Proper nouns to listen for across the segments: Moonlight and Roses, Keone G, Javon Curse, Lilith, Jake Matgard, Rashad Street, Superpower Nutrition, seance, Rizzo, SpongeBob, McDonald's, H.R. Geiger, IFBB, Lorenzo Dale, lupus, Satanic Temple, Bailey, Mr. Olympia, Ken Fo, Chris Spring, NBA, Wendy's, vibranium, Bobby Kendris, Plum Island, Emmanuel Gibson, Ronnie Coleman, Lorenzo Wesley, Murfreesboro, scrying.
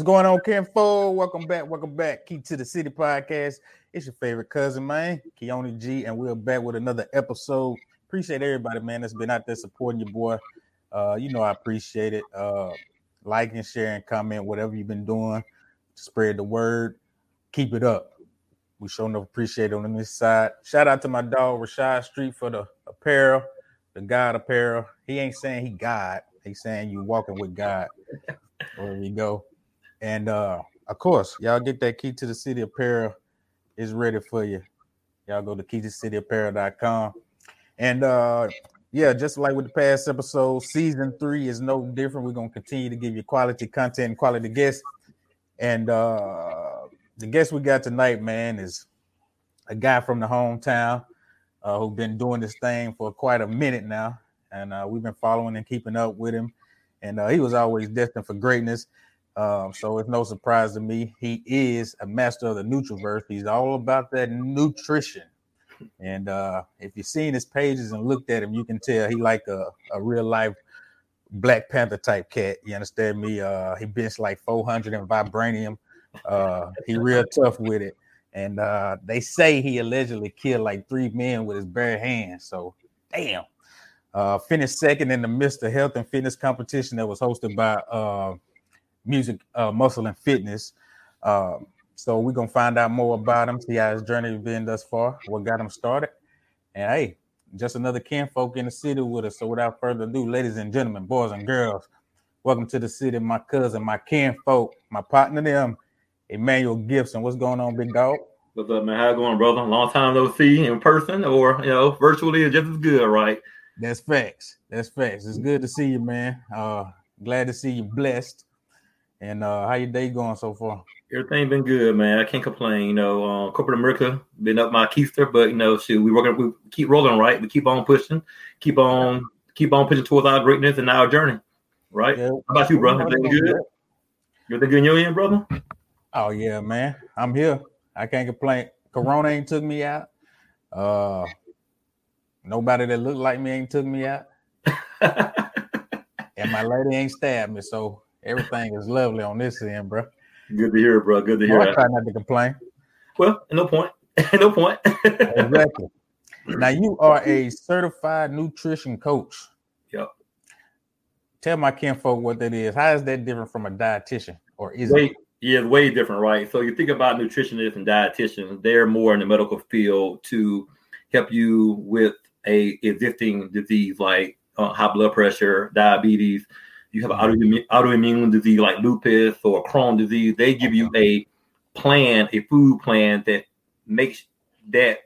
What's going on, Ken Fo? Welcome back. Key to the City podcast. It's your favorite cousin, man, Keone G, and we're back with another episode. Appreciate everybody, man, that's been out there supporting your boy. You know I appreciate it. Like and share and comment, whatever you've been doing. Spread the word. Keep it up. We sure enough appreciate it on this side. Shout out to my dog, Rashad Street, for the apparel, the God apparel. He ain't saying he God. He's saying you walking with God. There we go. And of course, y'all get that Key to the City apparel. It's ready for you. Y'all go to keytothecityapparel.com. And yeah, just like with the past episode, season 3 is no different. We're gonna continue to give you quality content and quality guests. And the guest we got tonight, man, is a guy from the hometown who's been doing this thing for quite a minute now. And we've been following and keeping up with him. And he was always destined for greatness. So it's no surprise to me. He is a master of the Nutriverse. He's all about that nutrition. And if you've seen his pages and looked at him, you can tell he like a real-life Black Panther type cat. You understand me? He bench like 400 in vibranium. He real tough with it. And they say he allegedly killed like 3 men with his bare hands. So, damn. Finished second in the Mr. Health and Fitness competition that was hosted by Music, Muscle, and Fitness. So we're going to find out more about him, see how his journey has been thus far, what got him started. And, hey, just another kinfolk in the city with us. So without further ado, ladies and gentlemen, boys and girls, welcome to the city, my cousin, my kinfolk, my partner them, Emmanuel Gibson. What's going on, big dog? What's up, man? How you going, brother? Long time no see in person or, you know, virtually is just as good, right? That's facts. It's good to see you, man. Glad to see you blessed. And how your day going so far? Everything been good, man. I can't complain. You know, corporate America been up my keister, but you know, shoot, we keep rolling, right? We keep on pushing, keep on pushing towards our greatness and our journey, right? Yeah. How about you, brother? Everything good? Everything good in your end, brother? Oh yeah, man. I'm here. I can't complain. Corona ain't took me out. Nobody that looked like me ain't took me out. And my lady ain't stabbed me, so everything is lovely on this end, bro. Good to hear it, bro. Good to hear it. I try not to complain. Well, no point. Exactly. Now, you are a certified nutrition coach. Yep. Tell my kinfolk what that is. How is that different from a dietitian, or is it? Yeah, way different, right? So you think about nutritionists and dietitians, they're more in the medical field to help you with a existing disease like high blood pressure, diabetes. You have autoimmune disease like lupus or Crohn's disease. They give you a plan, a food plan that makes that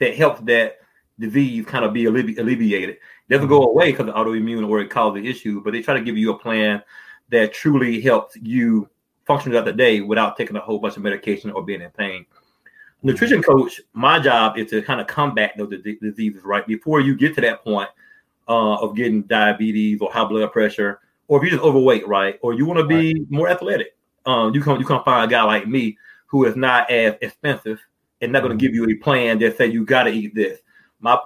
helps that disease kind of be alleviated. It doesn't go away because of autoimmune or it causes the issue, but they try to give you a plan that truly helps you function throughout the day without taking a whole bunch of medication or being in pain. Nutrition coach, my job is to kind of combat those diseases, right? Before you get to that point, of getting diabetes or high blood pressure, or if you're just overweight, right? Or you want to be more athletic. You can find a guy like me who is not as expensive and not going to give you a plan that say you got to eat this. My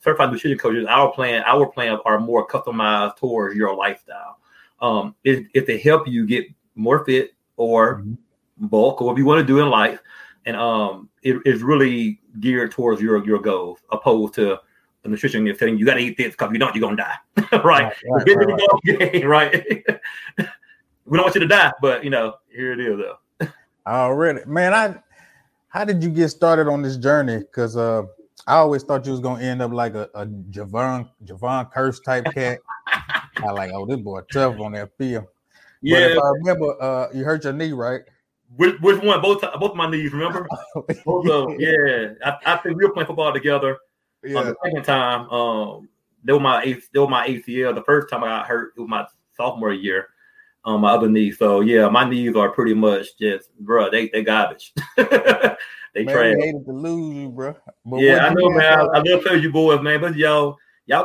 certified nutrition coaches, our plans are more customized towards your lifestyle. It's to help you get more fit or bulk or what you want to do in life, and it's really geared towards your goals, opposed to the nutrition is telling you got to eat this because if you don't, you're going to die. Right. We don't want you to die, but, you know, here it is, though. Already. Man, how did you get started on this journey? Because I always thought you was going to end up like a Javon Curse type cat. I like, oh, this boy tough on that field. Yeah. But if I remember, you hurt your knee, right? Which one? Both my knees, remember? Both of them. Yeah. I think we were playing football together. Yeah. The second time, they were my ACL. The first time I got hurt, it was my sophomore year on my other knee. So yeah, my knees are pretty much just, bro. They garbage. They trash. They hated to lose you, bro. But yeah, I know, man. I love playing you boys, man. But y'all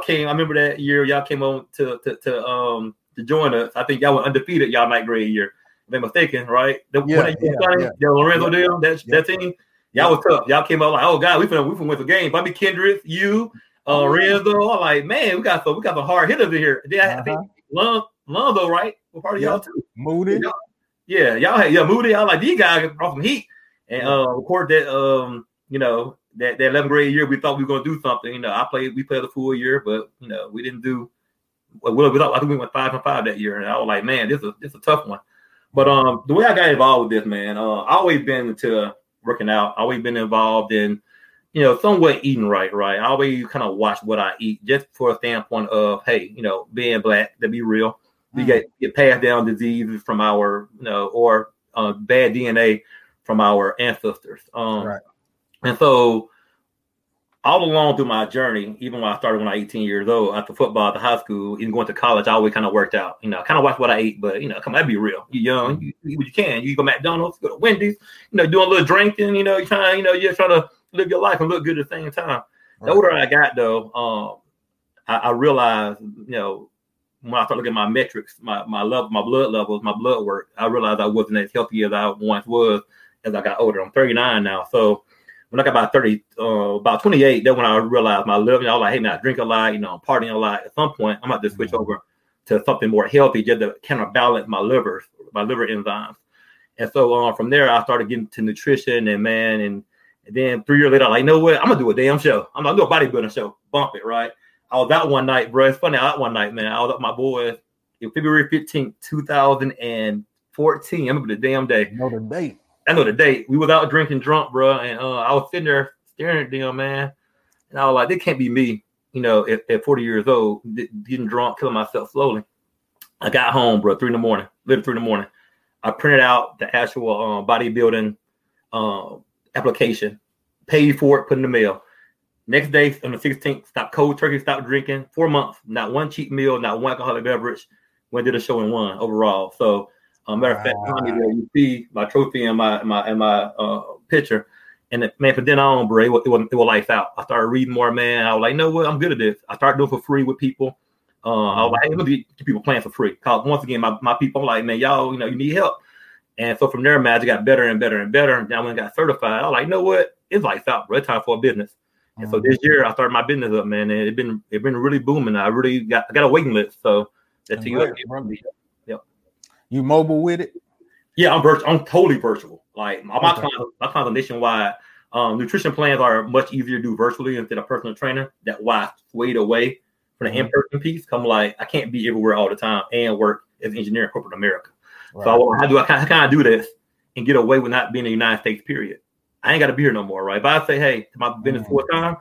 came. I remember that year y'all came on to join us. I think y'all were undefeated. Y'all my grade year, if I'm mistaken, right? The Lorenzo Dale, that team. Y'all was tough. Y'all came out like, oh God, we finna win the game. Bobby Kendris, you, Rizzo. I'm like, man, we got some hard hitters in here. Then I think Lundzo, right? What part of y'all too? Moody. Yeah, y'all had Moody. I was like, these guys brought some heat. And of course that that 11th grade year we thought we were gonna do something. You know, we played the full year, but you know, we didn't do I think we went 5-5 that year, and I was like, man, this is a tough one. But the way I got involved with this, man, I always been into working out. I always been involved in, somewhat eating right? I always kind of watch what I eat just for a standpoint of, hey, being black, to be real, we get passed down diseases from our, or bad DNA from our ancestors. Right. And so all along through my journey, even when I started when I was 18 years old, after football, after high school, even going to college, I always kind of worked out. I kind of watched what I ate, but, come on, I'd be real. You're young, you eat what you can. You go to McDonald's, go to Wendy's, doing a little drinking, you're trying to live your life and look good at the same time. Right. The older I got, though, I realized, when I started looking at my metrics, my blood levels, my blood work, I realized I wasn't as healthy as I once was as I got older. I'm 39 now. So when I got about 28, that's when I realized my love. I was like, hey, man, I drink a lot, I'm partying a lot. At some point, I'm about to switch over to something more healthy just to kind of balance my liver enzymes. And so from there, I started getting to nutrition and then 3 years later, I'm like, you know what? I'm going to do a damn show. I'm going to do a bodybuilding show. Bump it, right? I was out one night, bro. It's funny. Out one night, man. I was up my boys. It was February 15th, 2014. I remember the damn day. I know the date. We was out drinking drunk, bro. And I was sitting there staring at them, man. And I was like, this can't be me, at 40 years old, getting drunk, killing myself slowly. I got home, bro, 3 a.m, literally 3 a.m. I printed out the actual bodybuilding application, paid for it, put in the mail. Next day on the 16th, stopped cold turkey, stopped drinking. 4 months, not one cheap meal, not one alcoholic beverage. Went to the show and won overall. So, matter of fact, you see my trophy and my picture. And man, from then on, bro, it was life out. I started reading more, man. I was like, you know what? I'm good at this. I started doing for free with people. I was like, I'm gonna get people playing for free. Cause once again, my people, I'm like, man, y'all, you need help. And so from there, man, I got better and better and better. And then when I got certified, I was like, you know what? It's life out, bro. It's time for a business. And so this year I started my business up, man. And it's been really booming. I got a waiting list. So that's you. Yep. You mobile with it? Yeah, I'm virtual. I'm totally virtual. Like my clients are nationwide. Nutrition plans are much easier to do virtually instead of personal trainer. That's why I swayed away from the in-person piece. Come like I can't be everywhere all the time and work as an engineer in corporate America. Right. So I kind of do this and get away with not being in the United States, period. I ain't got to be here no more, right? But I say, hey, my business full time,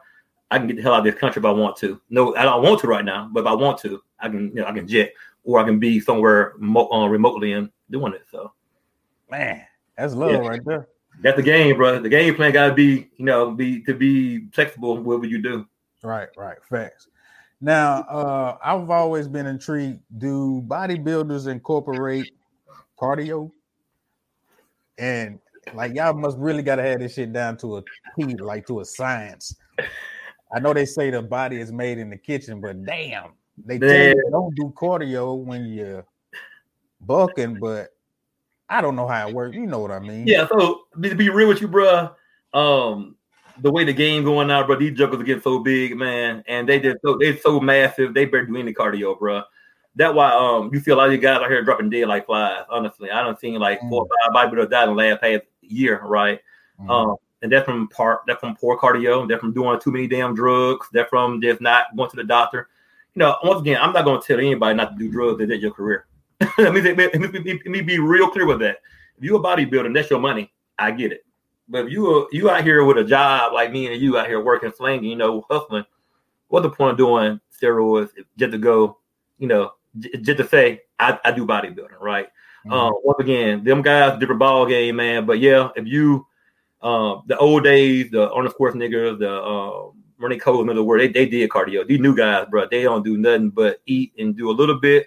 I can get the hell out of this country if I want to. No, I don't want to right now, but if I want to, I can, I can jet or I can be somewhere remotely and doing it. So, man, that's love right there. That's the game, bro. The game plan got to be, be flexible in whatever you do. Right, facts. Now, I've always been intrigued. Do bodybuilders incorporate cardio? And like y'all must really gotta have this shit down to a T, like to a science. I know they say the body is made in the kitchen, but damn, they tell you don't do cardio when you're bulking. But I don't know how it works. You know what I mean? Yeah. So to be real with you, bro, the way the game going now, bro, these jokers are getting so big, man, and they're so massive. They better do any cardio, bro. That's why you see a lot of you guys out here dropping dead like flies. Honestly, I done seen like 4 or 5 bodybuilders die in the last past year, right? And that's from poor cardio. That's from doing too many damn drugs. That's from just not going to the doctor. Once again, I'm not going to tell anybody not to do drugs. That's your career. Let me be real clear with that. If you're a bodybuilder, that's your money. I get it. But if you out here with a job like me and you out here working, slanging, hustling, what's the point of doing steroids just to go, just to say, I do bodybuilding, right? Once again, them guys, different ball game, man. But yeah, if you, the old days, the Arnold Schwarzenegger, the Ronnie Coleman of the world, they did cardio. These new guys, bro, they don't do nothing but eat and do a little bit.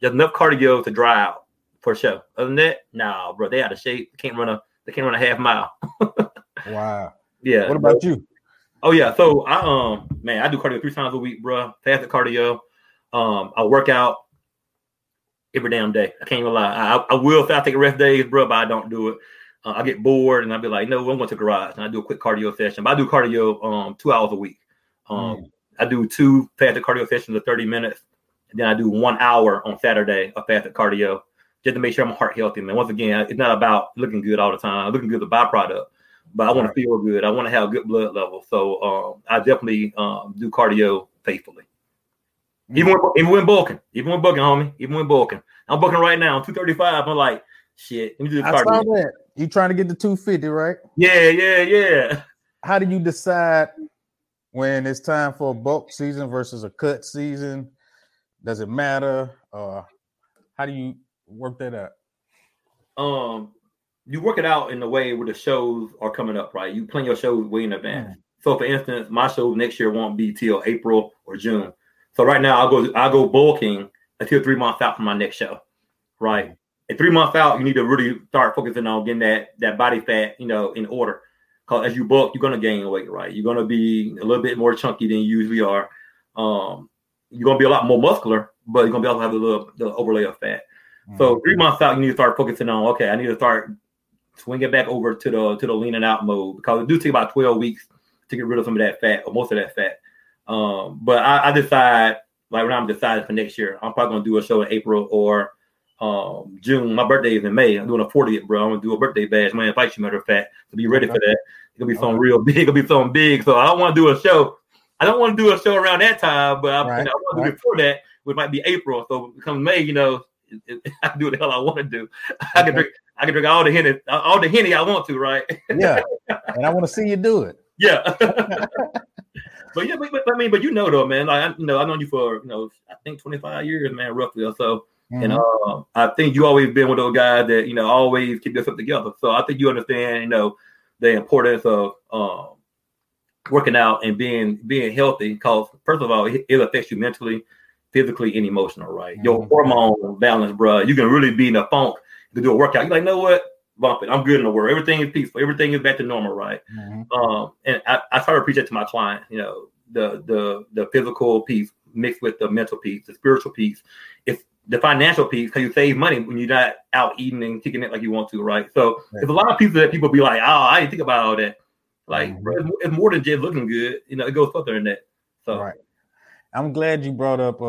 There's enough cardio to dry out for sure. Other than that, nah, bro, they out of shape. They can't run a half mile. Wow. Yeah. What about you? Oh yeah. So I, man, I do cardio 3 times a week, bro. Fasted cardio. I work out every damn day. I can't even lie. I will say I take rest days, bro, but I don't do it. I get bored and I'll be like, no, I'm going to garage. And I do a quick cardio session. But I do cardio 2 hours a week. I do 2 fasted cardio sessions of 30 minutes. And then I do 1 hour on Saturday of fasted cardio just to make sure I'm heart healthy, man. Once again, it's not about looking good all the time. Looking good is a byproduct, but I want to feel good. I want to have a good blood level. So I definitely do cardio faithfully. Even when bulking. Even when bulking, homie. I'm bulking right now. 235. I'm like, shit, let me do the cardio. I saw that. You trying to get to 250, right? Yeah. How do you decide when it's time for a bulk season versus a cut season? Does it matter? How do you work that out? You work it out in the way where the shows are coming up, right? You plan your shows way in advance. So, for instance, my show next year won't be till April or June. So right now, I'll go bulking until 3 months out from my next show, right? And 3 months out, you need to really start focusing on getting that body fat, in order. Because as you bulk, you're going to gain weight, right? You're going to be a little bit more chunky than you usually are. You're going to be a lot more muscular, but you're going to be able to have a little overlay of fat. So 3 months out, you need to start focusing on, okay, I need to start swinging back over to the leaning out mode, because it do take about 12 weeks to get rid of some of that fat, or most of that fat. But I decide, like when I'm deciding for next year, I'm probably going to do a show in April or June. My birthday is in May. I'm doing a 40th, bro. I'm going to do a birthday bash. I'm going to invite you, matter of fact, to be ready for that. It's going to be something real big. It'll be something big. So I don't want to do a show. I don't want to do a show around that time, but I want to do it before that, which might be April. So come May, I can do what the hell I want to do. I can drink all the Henny I want to, right? Yeah. And I want to see you do it. Yeah. but though, man, like I've known you for, I think 25 years, man, roughly or so. Mm-hmm. And I think you always been one of those guys that, always keep yourself together. So I think you understand, the importance of working out and being healthy, because first of all, it affects you mentally, physically, and emotional, right? Mm-hmm. Your hormone balance, bro. You can really be in a funk to do a workout. You're like, know what? Bump it. I'm good in the world. Everything is peaceful. Everything is back to normal, right? Mm-hmm. And I try to preach that to my clients, the physical piece mixed with the mental piece, the spiritual piece. It's the financial piece, because you save money when you're not out eating and kicking it like you want to, right? So there's a lot of people that people be like, oh, I didn't think about all that. Like, it's more than just looking good. It goes further than that. So right. I'm glad you brought up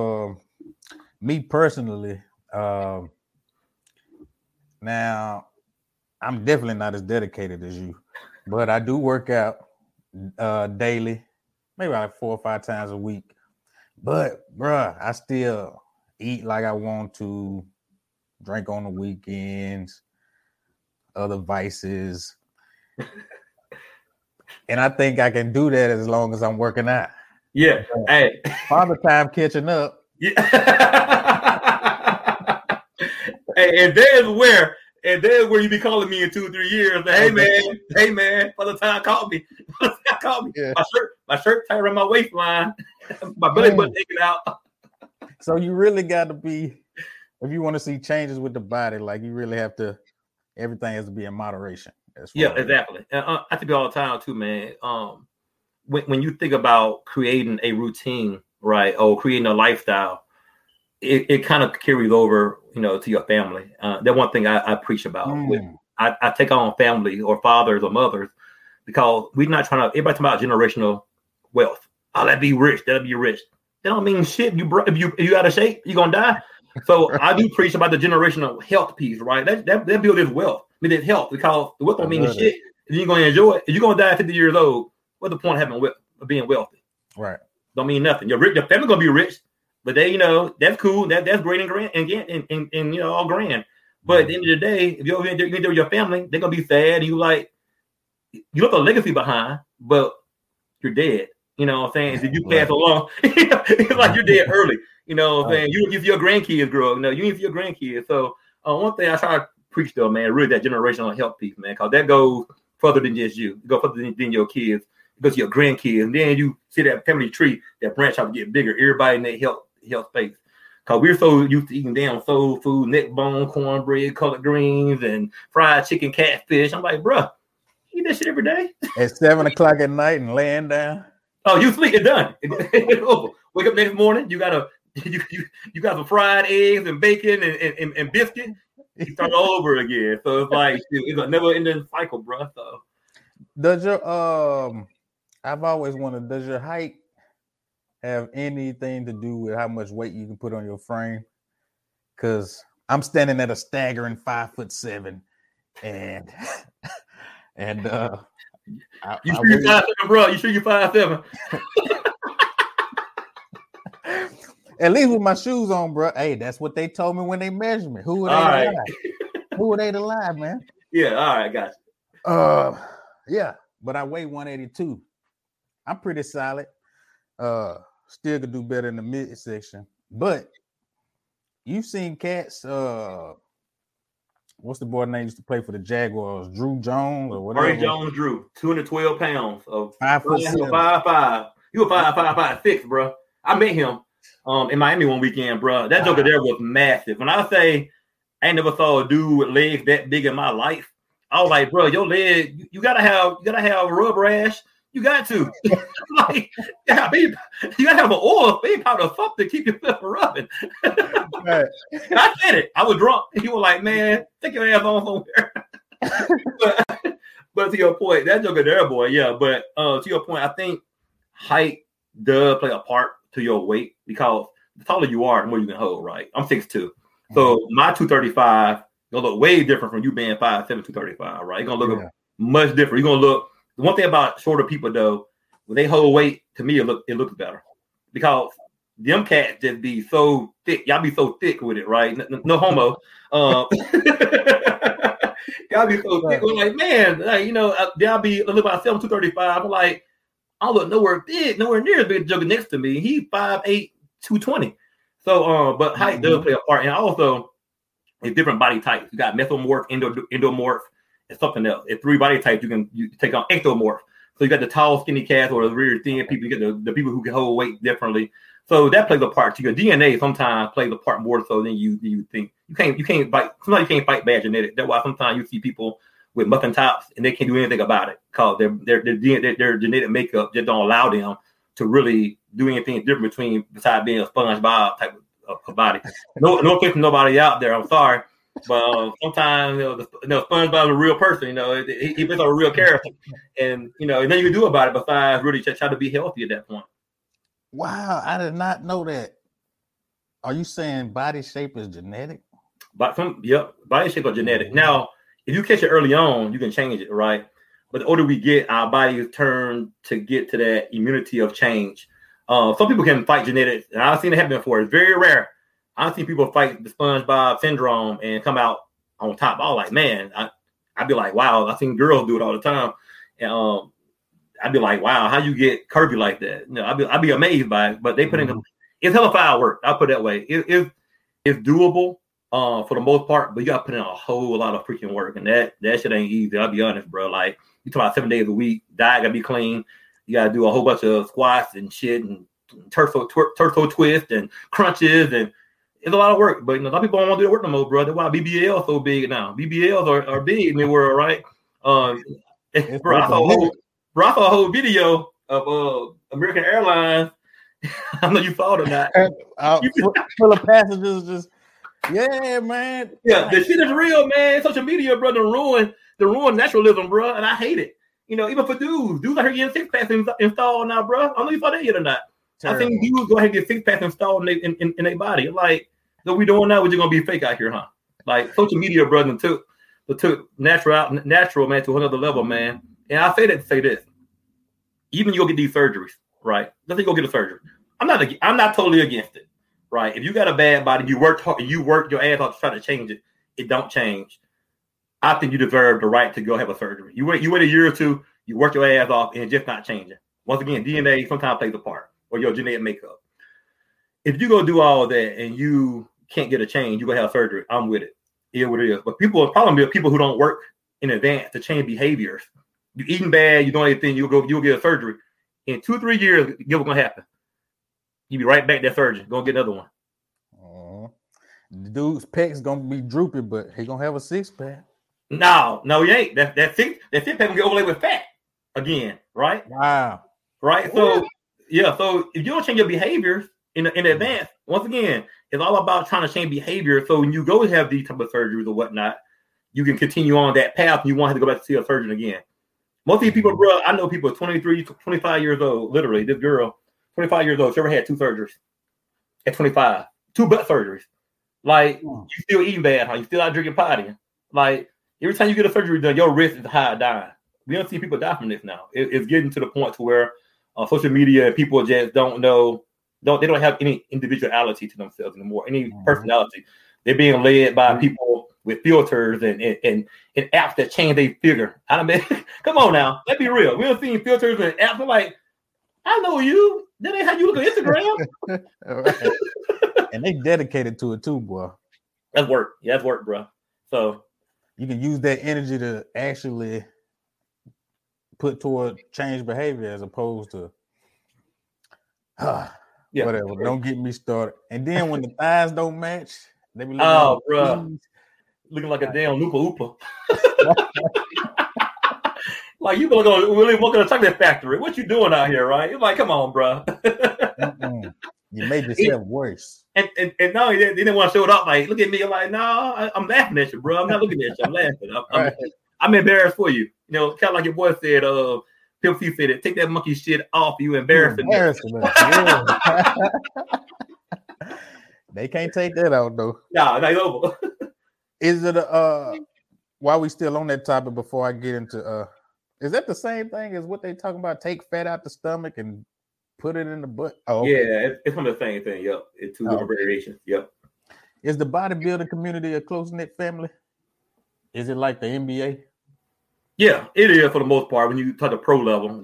me personally. Now, I'm definitely not as dedicated as you, but I do work out daily, maybe like 4 or 5 times a week. But, bruh, I still eat like I want to, drink on the weekends, other vices. And I think I can do that as long as I'm working out. Yeah. Hey. Father time catching up. Yeah. Hey, and there's where you be calling me in 2 or 3 years. Hey man, Father time called me. Yeah. My shirt tight around my waistline. My belly button taken out. So you really got to be, if you want to see changes with the body, like you really have to, everything has to be in moderation. Yeah, exactly. And I think all the time too, man. When you think about creating a routine, right, or creating a lifestyle, it kind of carries over, to your family. That one thing I preach about. I take on family or fathers or mothers, because we're not trying to. Everybody's talking about generational wealth. Oh, that'll be rich. That don't mean shit. If you out of shape, you're gonna die. So I do preach about the generational health piece, right? That builds his wealth. I mean, it's health, because the wealth don't mean shit. If you're going to enjoy it, if you're going to die at 50 years old, what's the point of being wealthy? Right. Don't mean nothing. Your family's going to be rich, but they, that's cool. That's great and grand and all grand. But at the end of the day, if you're going to your family, they're going to be sad. And you left a legacy behind, but you're dead. You know what I'm saying? If you pass along, it's like you're dead early. You know what I'm saying? You don't give your grandkids grow up. You ain't for your grandkids. So one thing I try to preach though, man, really that generational health piece, man, because that goes further than just you. It goes further than your kids. It goes to your grandkids. And then you see that family tree, that branch out to get bigger. Everybody in their health space. Because we're so used to eating down soul food, neck bone, cornbread, collard greens, and fried chicken, catfish. I'm like, bruh, you eat that shit every day? At 7 o'clock at night and laying down? Oh, you sleep. It's done. It's over. Wake up next morning. You got you got some fried eggs and bacon and biscuit. You start all over again. So it's like it's a never-ending cycle, bro. So does your I've always wondered, does your height have anything to do with how much weight you can put on your frame? Because I'm standing at a staggering 5'7", and you sure you're 5'7", bro? You sure you're 5'7"? At least with my shoes on, bro. Hey, that's what they told me when they measured me. Who were they to lie? Who were they to lie, man? Yeah, all right, gotcha. Yeah, but I weigh 182. I'm pretty solid. Still could do better in the midsection. But you've seen cats, what's the boy name used to play for the Jaguars? Drew Jones or whatever. Drew Jones, Drew, 212 pounds. Of 5'7". 5'5". You were 5'6", bro. I met him in Miami one weekend, bro. That joker there was massive. When I say I ain't never saw a dude with legs that big in my life, I was like, bro, your leg, you gotta have rub rash. You got to. Like, yeah, baby, you gotta have an oil baby powder something to keep yourself rubbing. Right. And I said it. I was drunk. You were like, man, take your ass on somewhere. but to your point, that joker there, boy, yeah. But to your point, I think height does play a part to your weight, because the taller you are, the more you can hold, right? I'm 6'2". So my 235 gonna look way different from you being 5'7", 235, right? It's gonna look much different. You're gonna look. The one thing about shorter people, though, when they hold weight, to me, it looks better, because them cats just be so thick. Y'all be so thick with it, right? No homo. Y'all be so thick. We're like, man, like, you know, y'all be a little about 7'2", 235. I'm like, I don't look nowhere big, nowhere near as big as the jugger next to me. He's 5'8", 220. So, but height does play a part. And also, it's different body types. You got mesomorph, endomorph, and something else. It's three body types. You take on ectomorph. So you got the tall, skinny cats or the rear thin people. You get the people who can hold weight differently. So that plays a part. To your DNA sometimes plays a part more so than you think. You can't fight. Sometimes you can't fight bad genetics. That's why sometimes you see people with muffin tops, and they can't do anything about it, because their genetic makeup just don't allow them to really do anything different besides being a SpongeBob type of body. No offense to nobody out there. I'm sorry, but sometimes SpongeBob is a real person. You know, he plays a real character, and you know, nothing you can do about it besides really try to be healthy at that point. Wow, I did not know that. Are you saying body shape is genetic? Body shape is genetic. Now, if you catch it early on, you can change it, right? But the older we get, our bodies turn to get to that immunity of change. Some people can fight genetics, and I've seen it happen before. It's very rare. I've seen people fight the SpongeBob syndrome and come out on top. I was like, man, I'd be like, wow. I've seen girls do it all the time. And I'd be like, wow, how you get curvy like that? You know, I'd be amazed by it. But they put in – it's hellified work. I'll put it that way. It's doable. For the most part, but you gotta put in a whole lot of freaking work, and that shit ain't easy. I'll be honest, bro. Like, you talk about 7 days a week, diet gotta be clean. You gotta do a whole bunch of squats and shit, and torso twist and crunches, and it's a lot of work. But you know, a lot of people don't want to do the work no more, bro. That's why BBL is so big now. BBLs are big in the world, right? I saw a whole video of American Airlines. I don't know you saw it or not. Full of passengers just. Yeah, man. Yeah, the shit is real, man. Social media, bro, they ruin naturalism, bro, and I hate it. You know, even for dudes out here getting six-packs installed now, bro. I don't know if you saw that yet or not. Terrible. I think dudes go ahead and get six-packs installed in their body. Like, so we doing now, we're just going to be fake out here, huh? Like, social media, brother, took natural, man, to another level, man. And I say that to say this. Even you'll get these surgeries, right? Let's say you'll get a surgery. I'm not totally against it. Right. If you got a bad body, you work your ass off to try to change it. It don't change. I think you deserve the right to go have a surgery. You wait a year or two, you work your ass off, and it's just not changing. Once again, DNA sometimes plays a part, or your genetic makeup. If you go do all that and you can't get a change, you go have surgery. I'm with it. It is what it is. But the problem is people who don't work in advance to change behaviors. You eating bad, you doing anything, you'll get a surgery. In 2-3 years, you know what's gonna happen. You be right back that surgeon. Go get another one. Dude's pecs gonna be droopy, but he gonna have a six pack. No, he ain't. That six pack gonna get overlaid with fat again, right? Wow. Right. So yeah. So if you don't change your behaviors in advance, once again, it's all about trying to change behavior. So when you go have these type of surgeries or whatnot, you can continue on that path, and you won't have to go back to see a surgeon again. Most of these people, bro, I know people 23, 25 years old. Literally, this girl. 25 years old. She ever had two surgeries at 25. Two butt surgeries. Like, you still eating bad, huh? You still out drinking potty. Like, every time you get a surgery done, your risk is high of dying. We don't see people die from this now. It's getting to the point to where social media and people just don't know. They don't have any individuality to themselves anymore, any personality. They're being led by people with filters and apps that change their figure. I mean, come on now. Let's be real. We don't see filters and apps. I'm like, I know you. That ain't how you look on Instagram. Right. And they dedicated to it too, boy. That's work. Yeah, that's work, bro. So you can use that energy to actually put toward change behavior as opposed to whatever. Don't get me started. And then when the thighs don't match, they be looking looking like a damn Oopa Oopa. Like, you gonna go really work in a chocolate factory? What you doing out here, right? It's like, come on, bro. You made yourself worse. And no, they didn't want to show it up. Like, look at me. I'm like, no, I'm laughing at you, bro. I'm not looking at you. I'm laughing. I'm embarrassed for you. You know, kind of like your boy said. Pimp C said, "Take that monkey shit off you, embarrassing." Yeah. They can't take that out though. Nah, that's over. Is it while we still on that topic before I get into is that the same thing as what they talking about? Take fat out the stomach and put it in the butt. Oh, okay. Yeah, it's one of the same thing. Yep, it's two different variations. Yep. Is the bodybuilding community a close knit family? Is it like the NBA? Yeah, it is for the most part. When you talk to pro level, I'm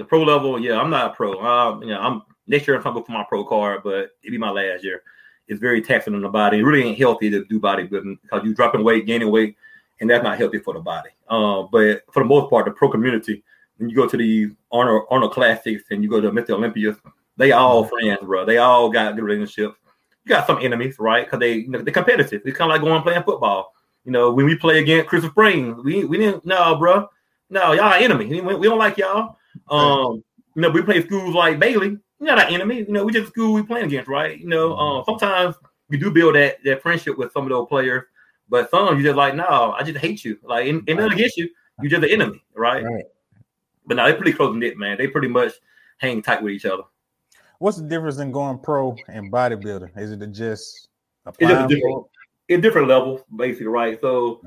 not a pro. I'm next year I'm trying to go for my pro card, but it'd be my last year. It's very taxing on the body. It really ain't healthy to do bodybuilding because you're dropping weight, gaining weight, and that's not healthy for the body. But for the most part, the pro community, when you go to the Arnold Classics and you go to Mr. Olympia, they all friends, bro. They all got good relationships. You got some enemies, right? Because they're competitive. It's kind of like going and playing football. You know, when we play against Chris Spring, we didn't, no, bro. No, y'all are enemy. We don't like y'all. You know, we play schools like Bailey. You're not our enemy. You know, we just school we playing against, right? You know, sometimes you do build that friendship with some of those players, but some you just like, no, I just hate you. Like, and nothing against you. You're just the enemy, right? But no, they're pretty close-knit, man. They pretty much hang tight with each other. What's the difference in going pro and bodybuilding? Is it just different levels, basically, right? So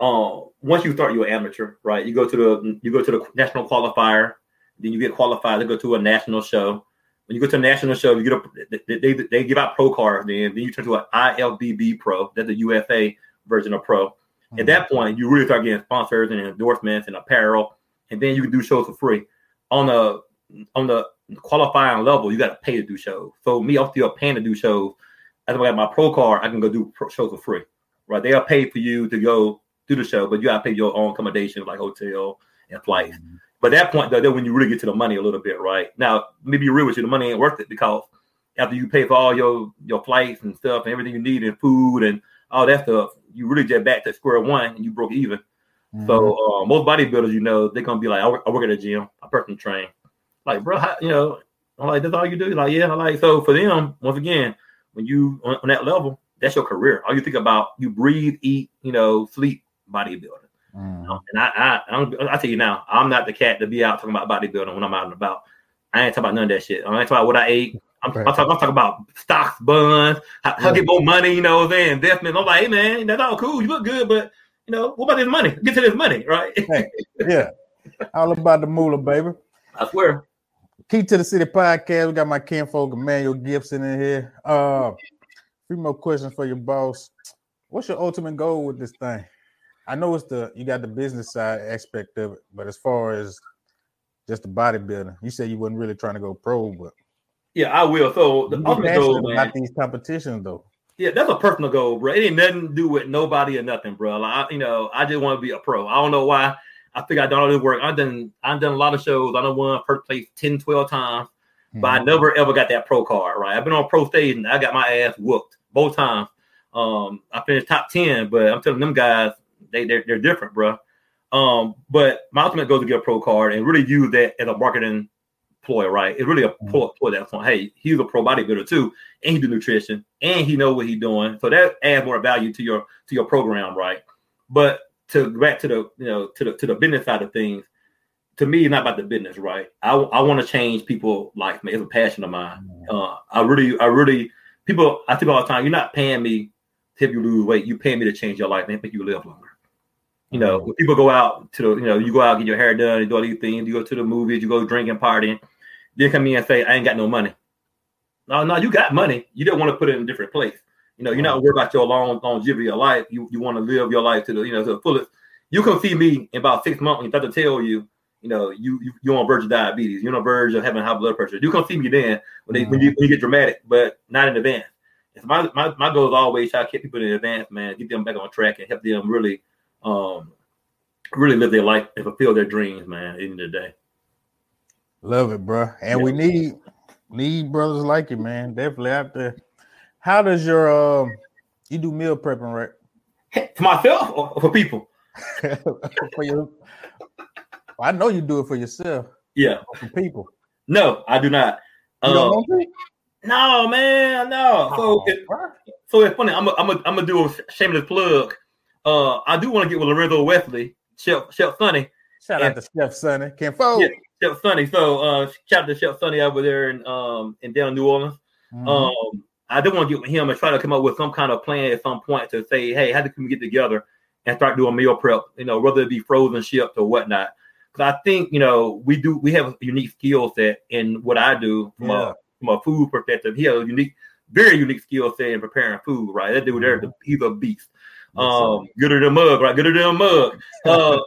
once you start, you're an amateur, right? You go to the national qualifier, then you get qualified to go to a national show. When you go to a national show, you get they give out pro cards. Then you turn to an IFBB pro. That's the USA version of pro. Mm-hmm. At that point, you really start getting sponsors and endorsements and apparel, and then you can do shows for free. On the qualifying level, you got to pay to do shows. So me, I'm still paying to do shows. After I got my pro card, I can go do shows for free. Right? They are paid for you to go do the show, but you got to pay your own accommodations like hotel and flights. Mm-hmm. But at that point, though, when you really get to the money a little bit, right? Now, let me be real with you. The money ain't worth it because after you pay for all your flights and stuff and everything you need and food and all that stuff, you really get back to square one and you broke even. Mm-hmm. So most bodybuilders, you know, they're going to be like, I work at a gym. I personally train. Like, bro, how, you know, I'm like, that's all you do? Like, yeah. I'm like, so for them, once again, when you on that level, that's your career. All you think about, you breathe, eat, you know, sleep, bodybuilding. And I tell you now, I'm not the cat to be out talking about bodybuilding when I'm out and about. I ain't talking about none of that shit. I ain't talking about what I ate. I'm talking about stocks, bonds, how to get more money, you know what I'm saying? Investment. I'm like, hey man, that's all cool. You look good, but you know, what about this money? Get to this money, right? Hey, yeah. All about the moolah, baby. I swear. Key to the City podcast. We got my Ken Fo, Emmanuel Gibson in here. A few more questions for your boss. What's your ultimate goal with this thing? I know you got the business side aspect of it, but as far as just the bodybuilding, you said you wasn't really trying to go pro, but yeah, I will. So the ultimate goal, man, about these competitions, though. Yeah, that's a personal goal, bro. It ain't nothing to do with nobody or nothing, bro. Like, I just want to be a pro. I don't know why. I think I done all this work. I've done a lot of shows. I done won first place 10, 12 times, but I never ever got that pro card, right? I've been on pro stage and I got my ass whooped both times. I finished top 10, but I'm telling them guys, They're different, bro. But my ultimate goal is to get a pro card and really use that as a marketing ploy, right? It's really a ploy that's on, hey, he's a pro bodybuilder too, and he do nutrition, and he know what he's doing. So that adds more value to your program, right? But to go back to the to the business side of things, to me, it's not about the business, right? I want to change people's life, man. It's a passion of mine. I really people I think all the time, you're not paying me help you lose weight. You pay me to change your life and make you live longer. You know, when people go out to, you know, you go out, get your hair done, you do all these things, you go to the movies, you go drinking, partying. Then come in and say, I ain't got no money. No, you got money. You don't want to put it in a different place. You know, you're not worried about your longevity of life. You want to live your life to the, you know, to the fullest. You come see me in about 6 months and start to tell you, you know, you're on verge of diabetes. You're on verge of having high blood pressure. You come see me then when you get dramatic, but not in advance. So my goal is always try to keep people in advance, man, get them back on track and help them really, really live their life and fulfill their dreams, man, at the end of the day. Love it, bro. And yeah, we need brothers like you, man. Definitely after. How does your you do meal prepping, right? For myself or for people? For you. I know you do it for yourself. Yeah. For people. No, I do not. You don't want to? No, man, no. So it's funny. I'm gonna do a shameless plug. I do want to get with Lorenzo Wesley, Chef Sonny. Shout out to Chef Sonny. Ken Fo. Yeah, Chef Sonny. So shout out to Chef Sonny over there in down New Orleans. Mm-hmm. I do want to get with him and try to come up with some kind of plan at some point to say, hey, how can we get together and start doing meal prep? You know, whether it be frozen shipped or whatnot. Because I think, you know, we have a unique skill set in what I do from a food perspective. He has a very unique skill set in preparing food, right? That dude there, he's a beast. Gooder than mug, right? Gooder than mug. So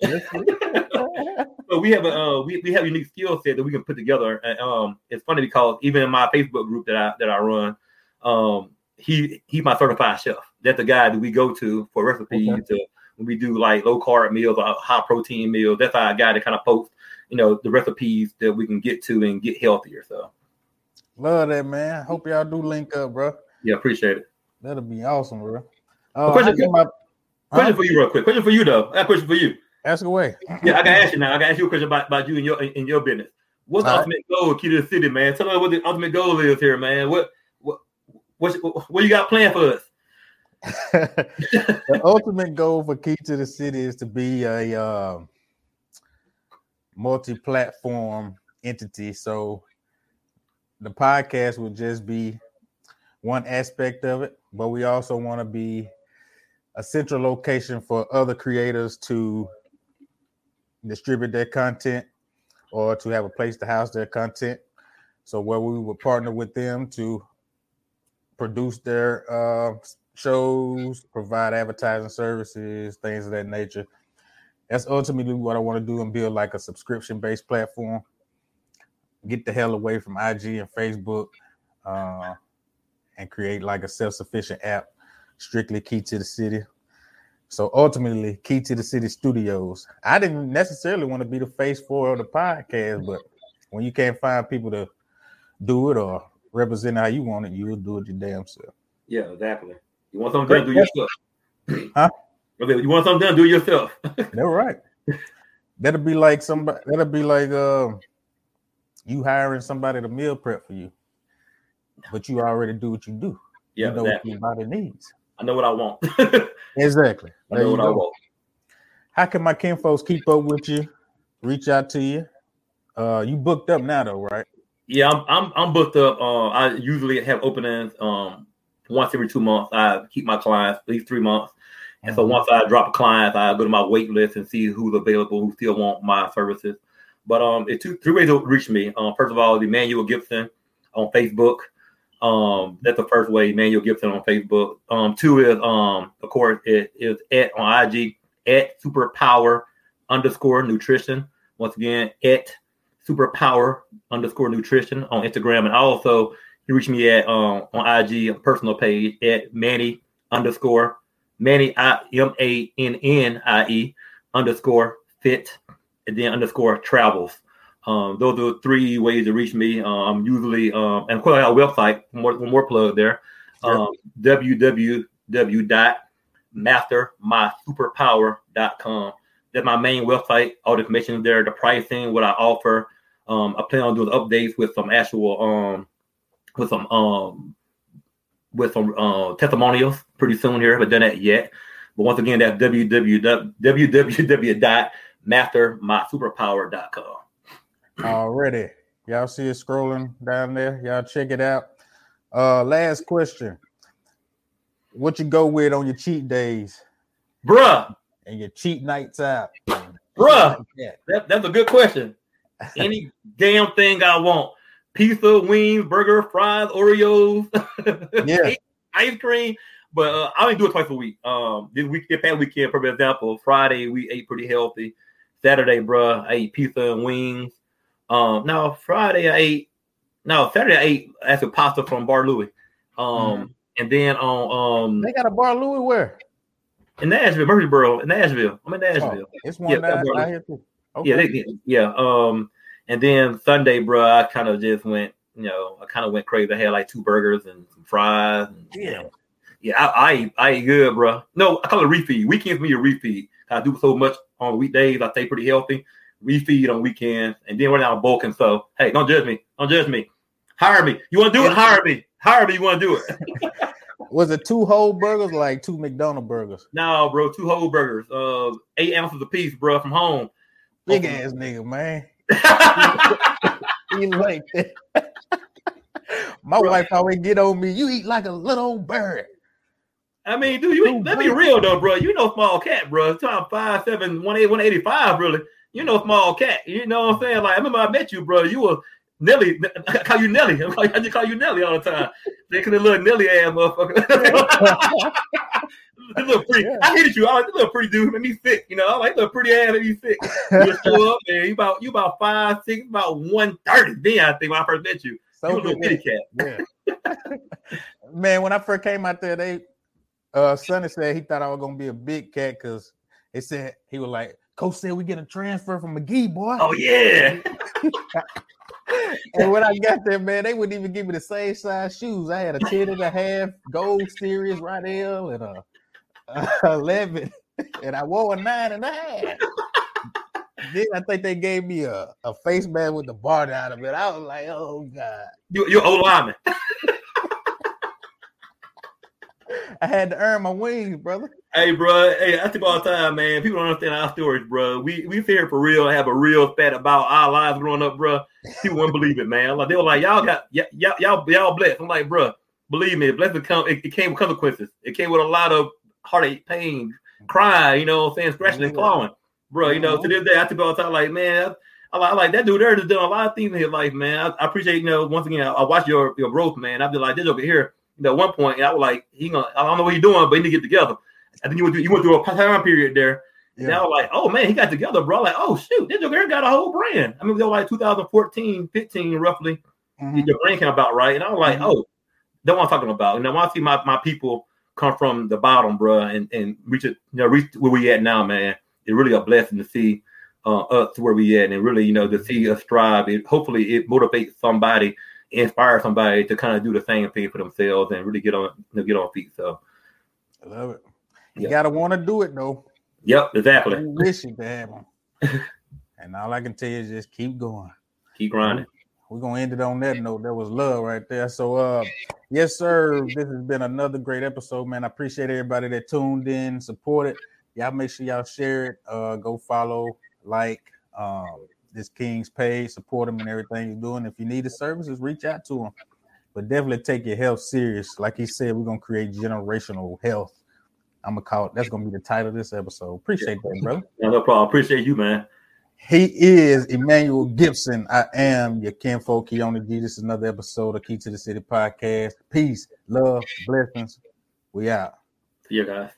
we have a unique skill set that we can put together. And, it's funny because even in my Facebook group that I run, he's my certified chef. That's the guy that we go to for recipes. To when we do like low carb meals or high protein meals. That's our guy that kind of posts, you know, the recipes that we can get to and get healthier. So love that, man. Hope y'all do link up, bro. Yeah, appreciate it. That'll be awesome, bro. Question for you real quick. Question for you, though. I have a question for you. Ask away. Yeah, I can ask you now. I can ask you a question about you and your business. What's the ultimate goal of Key to the City, man? Tell us what the ultimate goal is here, man. What you got planned for us? The ultimate goal for Key to the City is to be a multi-platform entity. So the podcast will just be one aspect of it, but we also want to be a central location for other creators to distribute their content or to have a place to house their content. So where we would partner with them to produce their shows, provide advertising services, things of that nature. That's ultimately what I want to do and build like a subscription-based platform. Get the hell away from IG and Facebook and create like a self-sufficient app. Strictly Key to the City. So ultimately, Key to the City Studios. I didn't necessarily want to be the face for the podcast, but when you can't find people to do it or represent how you want it, you'll do it your damn self. Yeah, exactly. You want something done, do yourself. Huh? Okay, you want something done, do yourself. They're right. That'll be like somebody. That'll be like you hiring somebody to meal prep for you, but you already do what you do. Yeah, you know exactly what your body needs. I know what I want. Exactly. I know what I want. How can my kin folks keep up with you? Reach out to you. You booked up now though, right? Yeah, I'm booked up. I usually have openings once every 2 months. I keep my clients at least 3 months. And so once I drop a client, I go to my wait list and see who's available, who still want my services. But it's three ways to reach me. First of all, Emmanuel Gibson on Facebook. That's the first way, Emmanuel Gibson on Facebook. Two is of course it is at on IG at Superpower_Nutrition. Once again, at Superpower_Nutrition on Instagram, and also you reach me at on IG personal page at Manny MANNIE_fit and then _travels. Those are three ways to reach me. I'm usually, and of course, I got a website, one more plug there, www.mastermysuperpower.com. That's my main website. All the information is there, the pricing, what I offer. I plan on doing updates with some actual, with some testimonials pretty soon here. I haven't done that yet. But once again, that's www.mastermysuperpower.com. Already, y'all see it scrolling down there. Y'all check it out. Last question: What you go with on your cheat days, bruh, and your cheat nights out, bruh? Yeah. That's a good question. Any damn thing I want: pizza, wings, burger, fries, Oreos, yeah, ice cream. But I only do it twice a week. This past weekend, for example, Friday we ate pretty healthy. Saturday, bruh, I ate pizza and wings. Saturday I ate actually pasta from Bar Louie. And then on they got a Bar Louie where? In Nashville, Murfreesboro, in Nashville. I'm in Nashville. Oh, it's one that I hear too. Okay. Yeah, and then Sunday, bro, I kind of just went, went crazy. I had like 2 burgers and some fries. And, I ate good, bro. No, I call it refeed. Weekends be a refeed. I do so much on weekdays. I stay pretty healthy. Refeed on weekends, and then we're out of bulk. And so, hey, don't judge me. Hire me. You want to do it? Hire me. You want to do it? Was it 2 whole burgers, or like 2 McDonald's burgers? No, bro, 2 whole burgers, 8 ounces a piece, bro, from home. Big ass nigga, man. He like that. My wife always get on me. You eat like a little bird. I mean, dude, let's be real though, bro. You know, small cat, bro. Time 5'7", 185, really. You know, small cat. You know what I'm saying? Like, I remember I met you, bro. You were Nelly. I call you Nelly. I just call you Nelly all the time. Thinking a little Nelly ass motherfucker. Little pretty. Yeah. I hated you. I was a little pretty dude. Made me sick. You know, I like little pretty ass. Made me sick. You show up, man. You about 5'6", about 130. Then I think when I first met you, so you were a little bitty cat. Yeah. Man, when I first came out there, they Sonny said he thought I was gonna be a big cat because they said he was like, Coach said we get a transfer from McGee, boy. Oh yeah. And when I got there, man, they wouldn't even give me the same size shoes. I had a 10.5 gold series Rodale and a 11, and I wore a 9.5. Then I think they gave me a face mask with the bar out of it. I was like, oh God. You're old lineman. I had to earn my wings, brother. Hey, bro. Hey, I think all the time, man. People don't understand our stories, bro. We here for real. Have a real spat about our lives growing up, bro. People wouldn't believe it, man. Like they were like, y'all blessed. I'm like, bro, believe me, blessed come. It came with consequences. It came with a lot of heartache, pain, cry. You know what I'm saying? Scratching and clawing, bro. You know, to this day, I think all the time, like, man, I like that dude there has done a lot of things in his life, man. I appreciate, once again, I watch your growth, man. I've been like this over here. At one point, I was like, I don't know what he's doing, but he need to get together. I think you went through a time period there. Yeah. And I was like, oh man, he got together, bro. Like, oh shoot, this girl got a whole brand. I mean, it was like 2014, 15, roughly. Mm-hmm. Your brand came about, right? And I was like, oh, that's what I'm talking about. And I see my people come from the bottom, bro, and reach where we at now, man. It's really a blessing to see us to where we at, and really, to see us strive. Hopefully it motivates somebody, inspire somebody to kind of do the same thing for themselves and really get on feet. So I love it. You gotta want to do it though. Yep, exactly. You wish you could have them. And all I can tell you is just keep going, keep grinding. We're gonna end it on that note. That was love right there. So yes, sir. This has been another great episode, man. I appreciate everybody that tuned in, supported. Y'all make sure y'all share it. Go follow, this King's page, support him and everything he's doing. If you need his services, reach out to him. But definitely take your health serious. Like he said, we're gonna create generational health. I'm gonna call it. That's gonna be the title of this episode. Appreciate that, brother. Yeah, no problem. Appreciate you, man. He is Emmanuel Gibson. I am your Ken Fo, Keone G. This is another episode of Key to the City podcast. Peace, love, blessings. We out. See you guys.